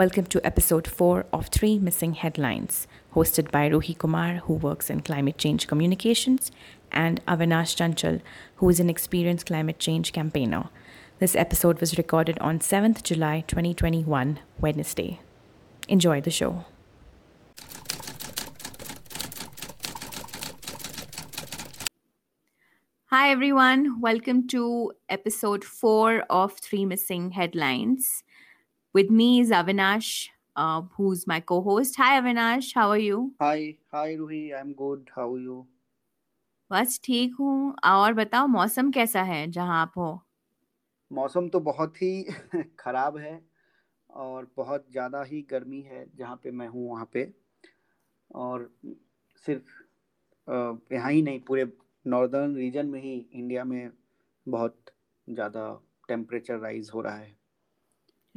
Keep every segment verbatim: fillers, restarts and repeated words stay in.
Welcome to episode four of three Missing Headlines, hosted by Rohit Kumar, who works in climate change communications, and Avinash Chanchal, who is an experienced climate change campaigner. This episode was recorded on seventh of July twenty twenty-one, Wednesday. Enjoy the show. Hi everyone, welcome to episode four of three Missing Headlines. With me is Avinash, uh, who's my co-host. Hi, Avinash. How are you? Hi. Hi, Ruhi. I'm good. How are you? बस ठीक हूँ. और बताओ, मौसम कैसा है जहाँ आप हो? मौसम तो बहुत ही खराब है और बहुत ज़्यादा ही गर्मी है जहाँ पे मैं हूँ वहाँ पे. और सिर्फ यहाँ ही नहीं, पूरे नॉर्दर्न रीजन में ही इंडिया में बहुत ज़्यादा टेम्परेचर राइज हो रहा है.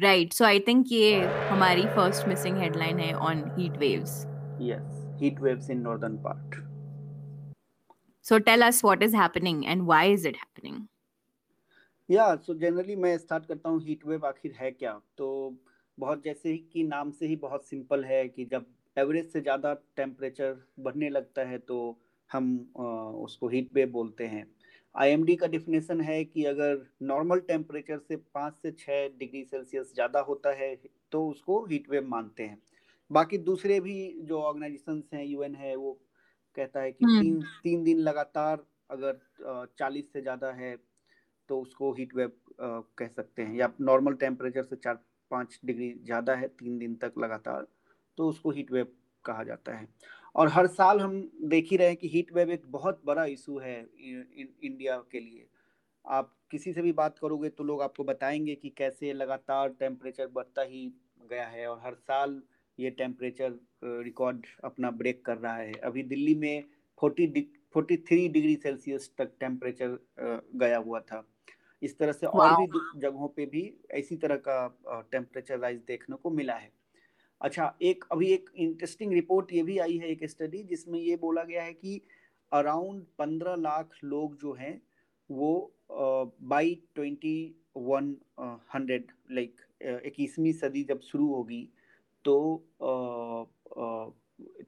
राइट, सो आई थिंक ये हमारी फर्स्ट मिसिंग हेडलाइन है on heat waves. Yes, heat waves in northern part. So tell us what is happening and why is it happening. Yeah so generally मैं start करता हूँ, heat wave आखिर है क्या. तो बहुत, जैसे कि नाम से ही बहुत सिंपल है कि जब एवरेज से ज़्यादा टेम्परेचर बढ़ने लगता है तो हम उसको हीट वेव बोलते हैं. आई एम डी का डिफिनेशन है कि अगर नॉर्मल टेम्परेचर से पाँच से छः डिग्री सेल्सियस ज़्यादा होता है तो उसको हीट वेव मानते हैं. बाकी दूसरे भी जो ऑर्गेनाइजेशंस हैं, यूएन है, वो कहता है कि तीन तीन दिन लगातार अगर चालीस से ज़्यादा है तो उसको हीट वेव कह सकते हैं, या नॉर्मल टेम्परेचर से चार पाँच डिग्री ज़्यादा है तीन दिन तक लगातार तो उसको हीट वेव कहा जाता है. और हर साल हम देख ही रहे हैं कि हीट वेव एक बहुत बड़ा इशू है इंडिया के लिए. आप किसी से भी बात करोगे तो लोग आपको बताएंगे कि कैसे लगातार टेम्परेचर बढ़ता ही गया है और हर साल ये टेम्परेचर रिकॉर्ड अपना ब्रेक कर रहा है. अभी दिल्ली में फोर्टी थ्री डिग्री सेल्सियस तक टेम्परेचर गया हुआ था. इस तरह से और भी जगहों पे भी इसी तरह का टेम्परेचर राइज देखने को मिला है. अच्छा, एक अभी एक इंटरेस्टिंग रिपोर्ट ये भी आई है, एक स्टडी, जिसमें ये बोला गया है कि अराउंड पंद्रह लाख लोग जो हैं वो by twenty one hundred like इक्कीसवीं सदी जब शुरू होगी तो uh, uh,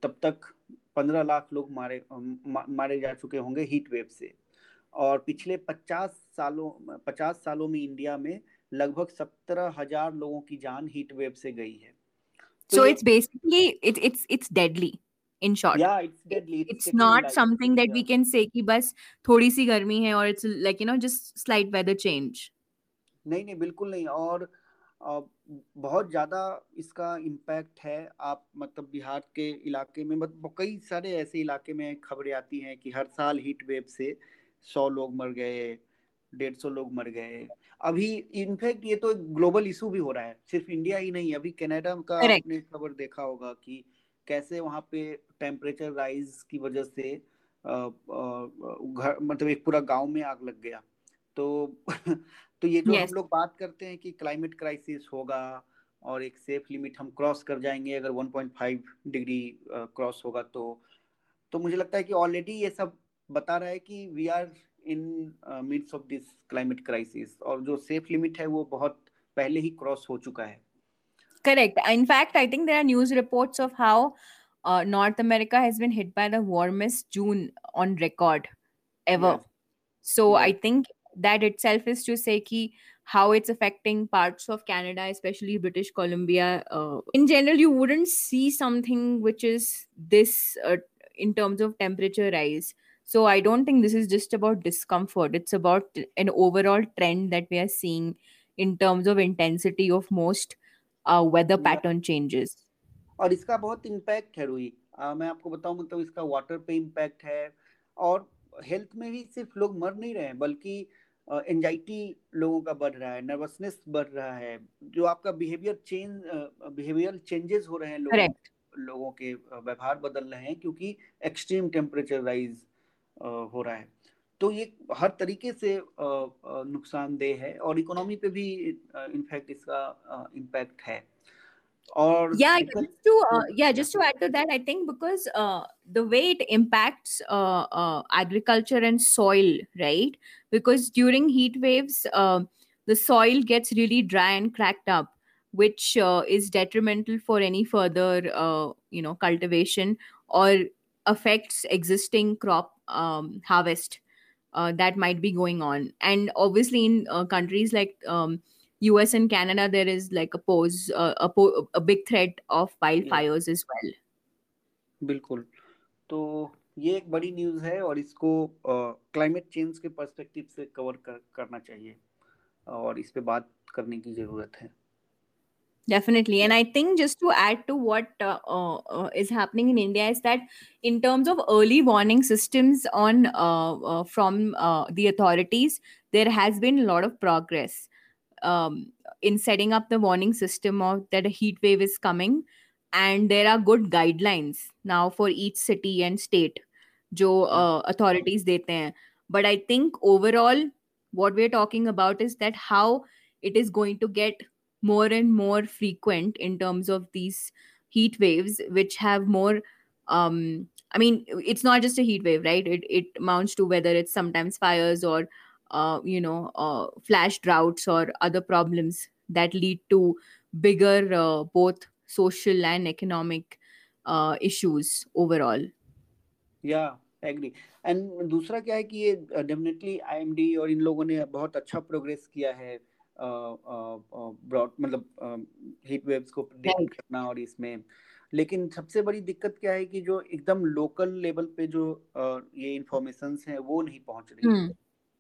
तब तक पंद्रह लाख लोग मारे मा, मारे जा चुके होंगे हीट वेव से. और पिछले पचास सालों पचास सालों में इंडिया में लगभग सत्रह हजार लोगों की जान हीट वेव से गई है. So it's basically, it, it's it's deadly, in short. Yeah, it's deadly. It's, it's not life. something that yeah. we can say कि बस थोड़ी सी गर्मी है और it's like, you know, just slight weather change. नहीं नहीं, बिल्कुल नहीं. और बहुत ज़्यादा इसका इम्पैक्ट है. आप मतलब बिहार के इलाके में, मतलब कई सारे ऐसे इलाके में खबरें आती हैं कि हर साल हीट वेव से सौ लोग मर गए, डेढ़ सौ लोग मर गए. अभी इनफैक्ट ये तो ग्लोबल इशू भी हो रहा है, सिर्फ इंडिया ही नहीं. अभी कनाडा का आपने खबर देखा होगा कि कैसे वहाँ पे टेम्परेचर राइज की वजह से आ, आ, घर, मतलब एक पूरा गांव में आग लग गया. तो तो ये जो yes. हम लोग बात करते हैं कि क्लाइमेट क्राइसिस होगा और एक सेफ लिमिट हम क्रॉस कर जाएंगे अगर one point five degree cross होगा तो तो मुझे लगता है कि ऑलरेडी ये सब बता रहा है कि we are in midst of this climate crisis और जो सेफ लिमिट है वो बहुत पहले ही क्रॉस हो चुका है. Correct. In fact I think there are news reports of how North America has been hit by the warmest June on record ever. So I think that itself is to say कि how it's affecting parts of Canada, especially British Columbia. Uh, in general, you wouldn't see something which is this uh, in terms of temperature rise. So I don't think this is just about discomfort. It's about an overall trend that we are seeing in terms of intensity of most uh, weather pattern changes. और इसका बहुत impact है Ruhi. uh, मैं आपको बताऊँ, मतलब इसका water पे इम्पैक्ट है और हेल्थ में भी. सिर्फ लोग मर नहीं रहे हैं बल्कि एंजाइटी uh, लोगों का बढ़ रहा है, नर्वसनेस बढ़ रहा है, जो आपका बिहेवियर चेंज बिहेवियर चेंजेस हो रहे हैं. लोग, लोगों के व्यवहार बदल रहे हैं क्योंकि एक्सट्रीम टेम्परेचर राइज हो रहा है. तो ये हर तरीके से नुकसानदेह है और इकोनॉमी पे भी इनफैक्ट इसका इम्पैक्ट है. और yeah just to yeah just to add to that I think because the way it impacts agriculture and soil, right, because during heat waves the soil gets really dry and cracked up. which uh, is detrimental for any further, uh, you know, cultivation or affects existing crop um, harvest uh, that might be going on. And obviously in uh, countries like um, U S and Canada, there is like a pose, uh, a, po- a big threat of wildfires yeah. as well. बिल्कुल, तो ये एक बड़ी news है और इसको climate change के perspective से कवर कर, करना चाहिए और इस पे बात करने की ज़रूरत है। Definitely. And I think just to add to what uh, uh, is happening in India is that in terms of early warning systems on uh, uh, from uh, the authorities, there has been a lot of progress um, in setting up the warning system of that a heat wave is coming. And there are good guidelines now for each city and state, jo uh, authorities dete hain. But I think overall, what we're talking about is that how it is going to get more and more frequent in terms of these heat waves, which have more, um, I mean, it's not just a heat wave, right? It it amounts to whether it's sometimes fires or, uh, you know, uh, flash droughts or other problems that lead to bigger uh, both social and economic uh, issues overall. Yeah, agree. And दूसरा क्या है कि ये definitely I M D और इन लोगों ने बहुत अच्छा progress किया है broad मतलब heat waves को predict करना और इसमें, लेकिन सबसे बड़ी दिक्कत क्या है कि जो एकदम local level पे जो ये informations हैं वो नहीं पहुंच रही है।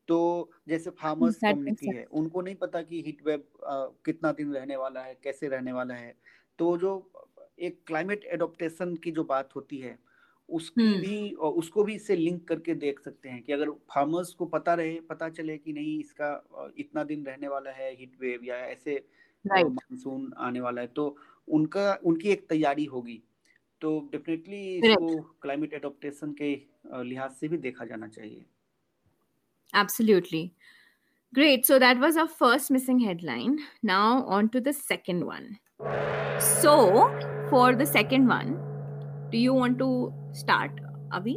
तो जैसे फार्मर्स कम्युनिटी है, उनको नहीं पता कि heat wave कितना दिन रहने वाला है, कैसे रहने वाला है। तो जो एक क्लाइमेट एडॉप्टेशन की जो बात होती है उसकी hmm. भी उसको भी इससे लिंक करके देख सकते हैं कि अगर फार्मर्स को पता रहे पता चले कि नहीं इसका इतना दिन रहने वाला है हीट वेव या ऐसे right. मानसून आने वाला है तो उनका उनकी एक तैयारी होगी। तो डेफिनेटली इसको क्लाइमेट एडॉप्टेशन के लिहाज से भी देखा जाना चाहिए। Absolutely great. So that was our first missing headline. Now on to the second one. So, for the second one, do you want to start, Avi?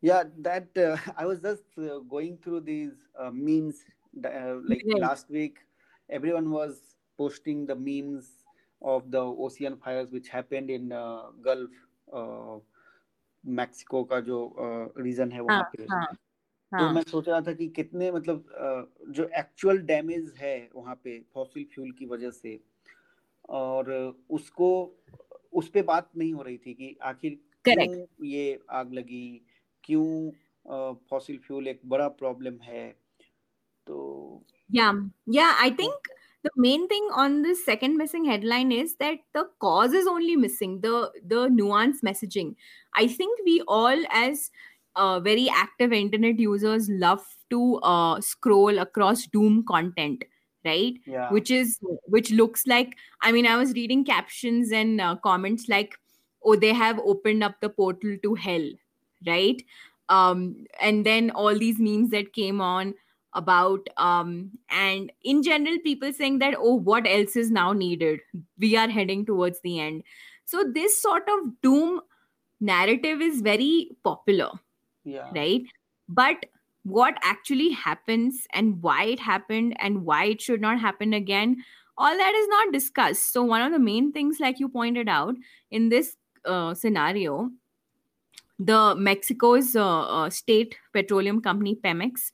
Yeah, that uh, I was just uh, going through these uh, memes. Uh, like right. Last week, everyone was posting the memes of the ocean fires which happened in uh, Gulf, uh, Mexico का जो uh, region है वहाँ पे। तो मैं सोच रहा था कि कितने मतलब uh, जो actual damage है वहाँ पे fossil fuel की वजह से और उसको उस पे बात नहीं हो रही थी कि आखिर क्यों ये आग लगी, क्यों फॉसिल फ्यूल एक बड़ा प्रॉब्लम है। तो yeah yeah I think the main thing on this second missing headline is that the cause is only missing the the nuance messaging. I think we all as very active internet users love to scroll across doom content, right? Yeah. Which is, which looks like, I mean, I was reading captions and uh, comments like, oh, they have opened up the portal to hell, right? Um, and then all these memes that came on about, um, and in general, people saying that, oh, what else is now needed? We are heading towards the end. So this sort of doom narrative is very popular, yeah. right? But what actually happens and why it happened and why it should not happen again, all that is not discussed. So one of the main things, like you pointed out, in this uh, scenario, the Mexico's uh, uh, state petroleum company Pemex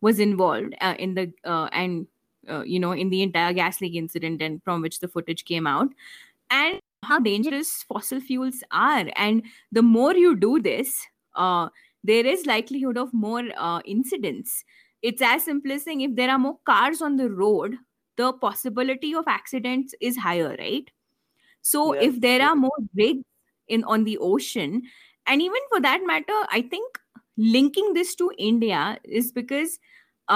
was involved uh, in the uh, and uh, you know in the entire gas leak incident, and from which the footage came out, and how dangerous fossil fuels are. And the more you do this, uh, there is likelihood of more uh, incidents. It's as simple as saying if there are more cars on the road, the possibility of accidents is higher, right? So yes. if there are more rigs in on the ocean, and even for that matter, I think linking this to India is because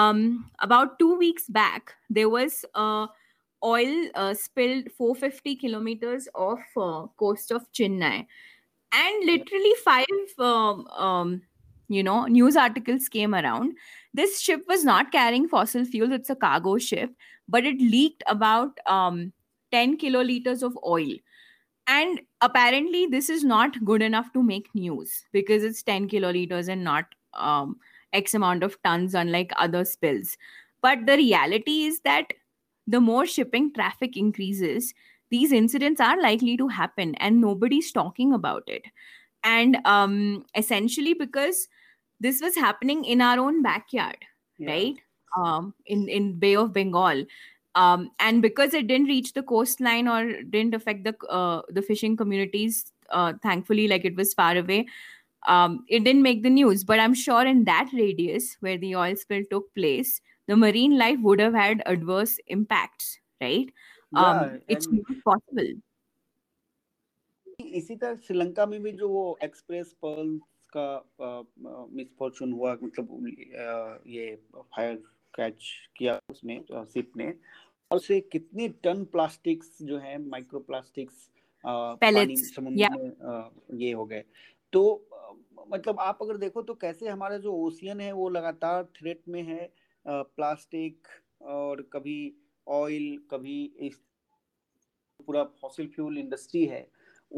um, about two weeks back, there was uh, oil uh, spilled four hundred fifty kilometers off uh, coast of Chennai. And literally five um, um, you know, news articles came around. This ship was not carrying fossil fuel. It's a cargo ship, but it leaked about um, ten kiloliters of oil. And apparently this is not good enough to make news because it's ten kiloliters and not um, X amount of tons, unlike other spills. But the reality is that the more shipping traffic increases, these incidents are likely to happen and nobody's talking about it. And um, essentially because this was happening in our own backyard, yeah. right? Um, in, in Bay of Bengal. Um, and because it didn't reach the coastline or didn't affect the uh, the fishing communities, uh, thankfully, like it was far away, um, it didn't make the news. But I'm sure in that radius where the oil spill took place, the marine life would have had adverse impacts, right? Yeah, um, it's not possible. इसी तरह श्रीलंका में भी जो वो express Perl का misfortune हुआ, मतलब ये फायर कैच किया उसमें शिप ने, और से कितने टन प्लास्टिक्स जो है माइक्रो प्लास्टिक्स पानी समुद्र में ये हो गए। तो मतलब आप अगर देखो तो कैसे हमारा जो ओशियन है वो लगातार थ्रेट में है, प्लास्टिक और कभी ऑयल, कभी इस पूरा फॉसिल फ्यूल इंडस्ट्री है,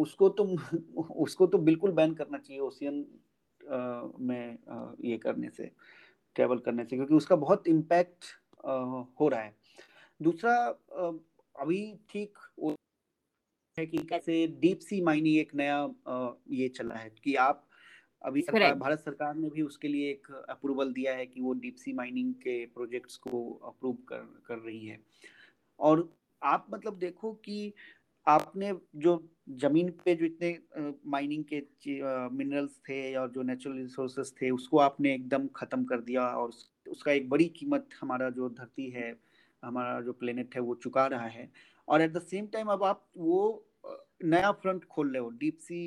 उसको तो उसको तो बिल्कुल बैन करना चाहिए ओशियन में ये करने से, ट्रैवल करने से, क्योंकि उसका बहुत इम्पैक्ट हो रहा है। दूसरा अभी ठीक है कि कैसे डीप सी माइनिंग एक नया ये चला है कि आप अभी सरकार, भारत सरकार ने भी उसके लिए एक अप्रूवल दिया है कि वो डीप सी माइनिंग के प्रोजेक्ट्स को अप्रूव कर कर रही है। और आप मतलब देखो कि आपने जो जमीन पे जो इतने माइनिंग के मिनरल्स थे और जो नेचुरल रिसोर्सेस थे उसको आपने एकदम ख़त्म कर दिया, और उसका एक बड़ी कीमत हमारा जो धरती है, हमारा जो प्लेनेट है वो चुका रहा है। और एट द सेम टाइम अब आप वो नया फ्रंट खोल रहे हो डीप सी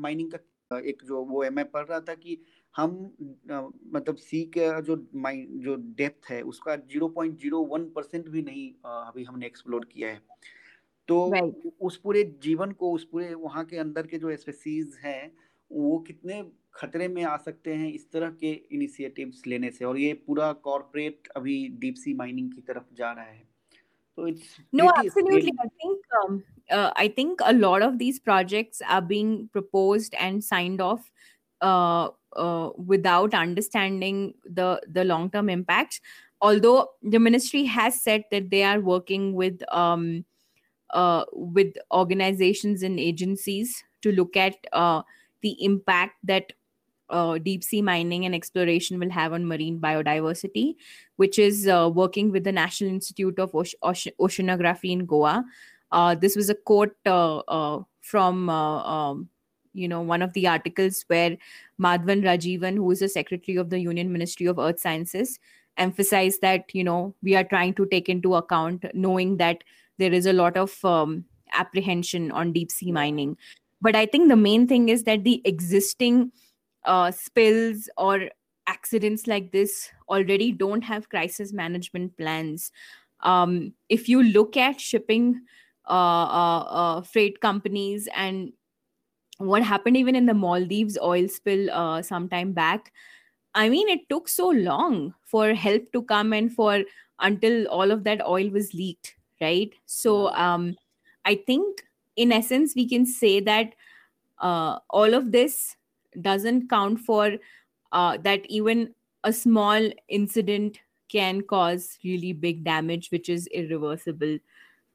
माइनिंग का। एक जो वो मैं पढ़ रहा था कि हम मतलब सी का जो माइन जो डेप्थ है उसका zero point zero one percent भी नहीं अभी हमने एक्सप्लोर किया है। तो right. उस पूरे जीवन को, उस पूरे वहाँ के अंदर के जो स्पेसीज हैं वो कितने खतरे में आ सकते हैं इस तरह के इनिशिएटिव्स लेने से। और ये पूरा कॉर्पोरेट अभी डीप सी माइनिंग की तरफ जा रहा है। तो it's no absolutely I think I think a lot of these projects are being proposed and signed off without understanding the the long term impacts, although the ministry has said that they are working with Uh, with organizations and agencies to look at uh, the impact that uh, deep sea mining and exploration will have on marine biodiversity, which is uh, working with the National Institute of Oce- Oce- Oceanography in Goa. Uh, this was a quote uh, uh, from uh, um, you know one of the articles where Madhavan Rajeevan, who is the Secretary of the Union Ministry of Earth Sciences, emphasized that you know we are trying to take into account, knowing that there is a lot of um, apprehension on deep sea mining. But I think the main thing is that the existing uh, spills or accidents like this already don't have crisis management plans. Um, if you look at shipping uh, uh, uh, freight companies and what happened even in the Maldives oil spill uh, some time back, I mean, it took so long for help to come and for until all of that oil was leaked. Right. So um, I think in essence, we can say that uh, all of this doesn't count for uh, that even a small incident can cause really big damage, which is irreversible.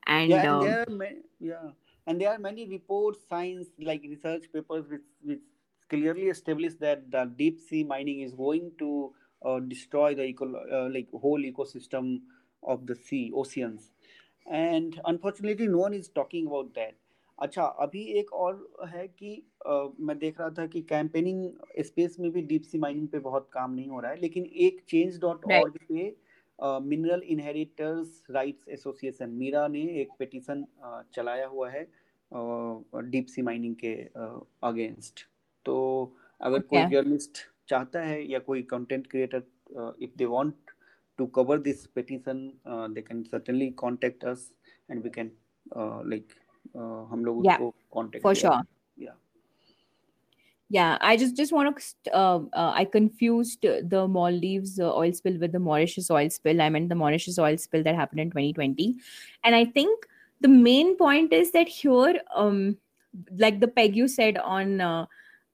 And yeah, and, um, there, are ma- yeah. and there are many reports, science like research papers, which, which clearly establish that the deep sea mining is going to uh, destroy the eco- uh, like whole ecosystem of the sea, oceans. And unfortunately no one is talking about that. अच्छा, अभी एक और है कि आ, मैं देख रहा था कि कैंपेनिंग स्पेस में भी डीप सी माइनिंग पे बहुत काम नहीं हो रहा है, लेकिन एक चेंज डॉट ऑर्ग पे mineral inheritors rights association Meera ने एक पिटीशन चलाया हुआ है डीप सी माइनिंग के अगेंस्ट। तो अगर okay. कोई जर्नलिस्ट चाहता है या कोई content creator, if they want to cover this petition, uh, they can certainly contact us and we can uh, like uh, hum log usko contact for sure. Yeah yeah I just just want to uh, uh, I confused the Maldives uh, oil spill with the Mauritius oil spill. I meant the Mauritius oil spill that happened in twenty twenty, and I think the main point is that here um, like the Peg you said on uh,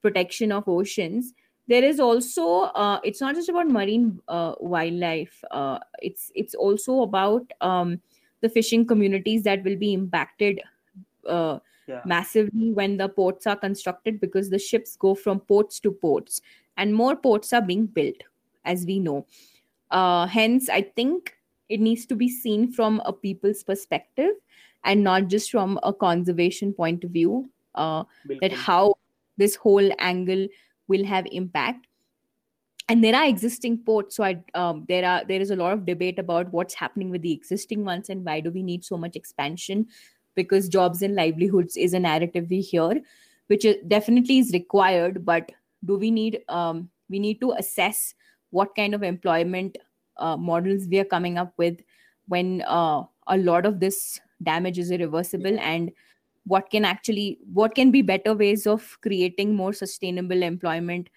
protection of oceans, there is also uh, it's not just about marine uh, wildlife, uh, it's it's also about um, the fishing communities that will be impacted uh, yeah. massively when the ports are constructed, because the ships go from ports to ports and more ports are being built, as we know. Uh, hence, I think it needs to be seen from a people's perspective and not just from a conservation point of view, uh, that how this whole angle will have impact. And there are existing ports, so I, um, there are there is a lot of debate about what's happening with the existing ones and why do we need so much expansion, because jobs and livelihoods is a narrative we hear, which is, definitely is required. But do we need um, we need to assess what kind of employment uh, models we are coming up with when uh, a lot of this damage is irreversible, and what can actually what can be better ways of creating more sustainable employment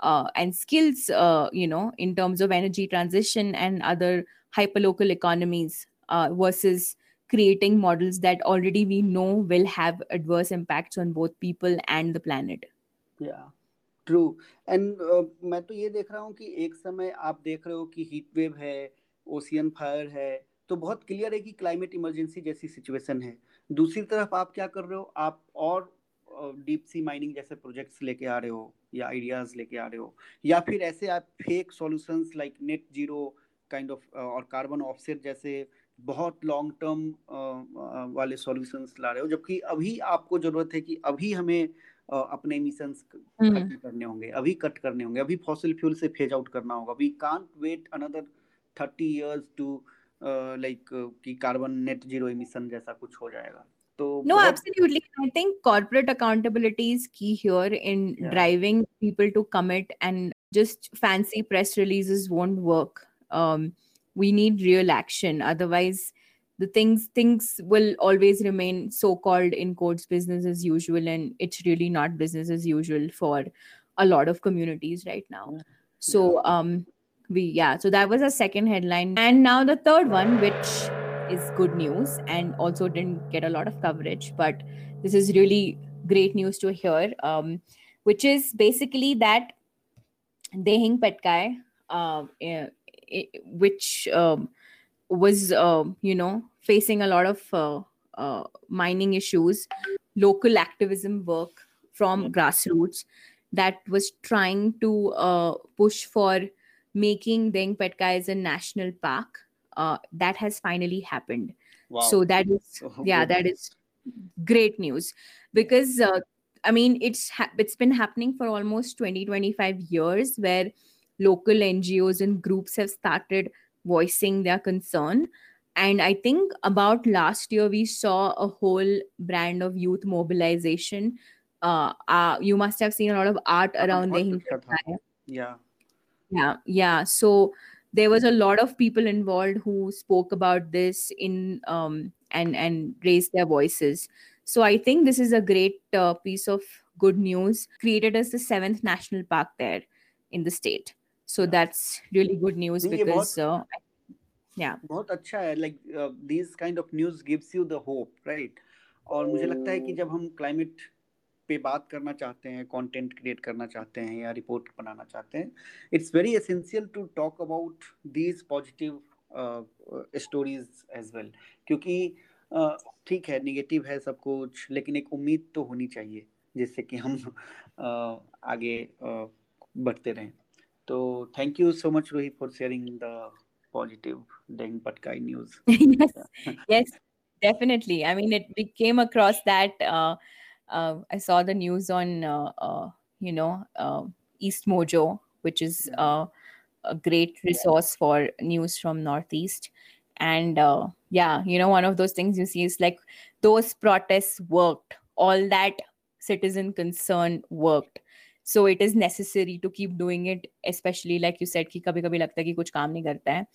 uh, and skills, uh, you know, in terms of energy transition and other hyperlocal economies uh, versus creating models that already we know will have adverse impacts on both people and the planet. Yeah. True and uh, मैं तो ये देख रहा हूँ कि एक समय आप देख रहे हो कि हीट वेव है, ओशियन फायर है, तो बहुत क्लियर है कि क्लाइमेट इमरजेंसी जैसी सिचुएशन है। दूसरी तरफ आप क्या कर रहे हो, आप और डीप सी माइनिंग जैसे प्रोजेक्ट्स लेके आ रहे हो या आइडियाज लेके आ रहे हो, या फिर ऐसे आप fake solutions like net zero kind of और कार्बन ऑफसेट जैसे बहुत लॉन्ग टर्म वाले सॉल्यूशंस ला रहे हो, जबकि अभी आपको जरूरत है कि अभी हमें Uh, अपने emissions कट करने होंगे, अभी कट करने होंगे, अभी fossil fuel से phase out करना होगा। We can't wait another thirty years to uh, like uh, कि carbon net zero emission जैसा कुछ हो जाएगा। तो no, बहुत... absolutely. I think corporate accountability is key here in yeah. driving people to commit, and just fancy press releases won't work. Um, we need real action, otherwise the things things will always remain so-called in quotes business as usual, and it's really not business as usual for a lot of communities right now. So um, we yeah, so that was our second headline. And now the third one, which is good news and also didn't get a lot of coverage, but this is really great news to hear, um, which is basically that Dehing Patkai, uh, which... Um, was, uh, you know, facing a lot of uh, uh, mining issues, local activism work from mm-hmm. grassroots that was trying to uh, push for making Dehing Patkai as a national park. Uh, that has finally happened. Wow. So that is, yeah, that is great news, because, uh, I mean, it's ha- it's been happening for almost twenty, twenty-five years, where local N G Os and groups have started voicing their concern. And I think about last year, we saw a whole brand of youth mobilization. Uh, uh, you must have seen a lot of art around Dehing Patkai. Yeah. Yeah. Yeah. So there was a lot of people involved who spoke about this in um, and, and raised their voices. So I think this is a great uh, piece of good news, created as the seventh national park there in the state. So that's really good news, because बहुत, uh, yeah बहुत अच्छा है, like uh, these kind of news gives you the hope, right? और मुझे लगता है कि जब हम climate पे बात करना चाहते हैं, content create करना चाहते हैं या report बनाना चाहते हैं, it's very essential to talk about these positive uh, stories as well, क्योंकि uh, ठीक है negative है सब कुछ, लेकिन एक उम्मीद तो होनी चाहिए जिससे कि हम uh, आगे uh, बढ़ते रहें। So thank you so much, Rohit, for sharing the positive Dehing Patkai news. yes, yes, definitely. I mean, it we came across that. Uh, uh, I saw the news on, uh, uh, you know, uh, East Mojo, which is uh, a great resource for news from Northeast. And uh, yeah, you know, one of those things you see is like those protests worked. All that citizen concern worked. So it is necessary to keep doing it, especially like you said, कि कभी कभी लगता है कि कुछ काम नहीं करता है.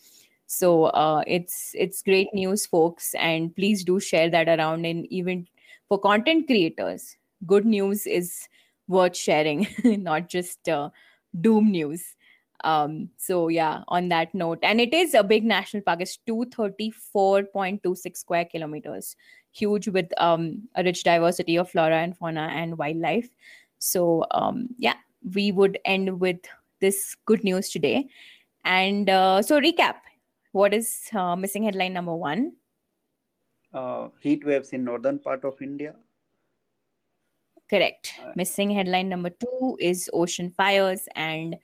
So uh, it's it's great news, folks, and please do share that around. And even for content creators, good news is worth sharing, not just uh, doom news. Um, so yeah, on that note, and it is a big national park. It's two hundred thirty-four point two six square kilometers, huge, with um, a rich diversity of flora and fauna and wildlife. So, um, yeah, we would end with this good news today. And uh, so recap, what is uh, missing headline number one? uh, heat waves in northern part of India. Correct. Uh, Missing headline number two is ocean fires and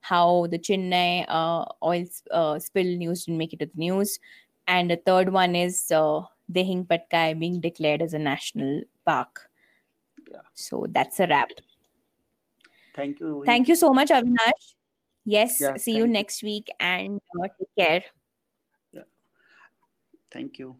how the Chennai uh, oil uh, spill news didn't make it to the news. And the third one is uh, Dehing Patkai being declared as a national park. Yeah. So that's a wrap. Thank you. Thank you so much, Avinash. Yes, yeah, see you next week and uh, take care. Yeah. Thank you.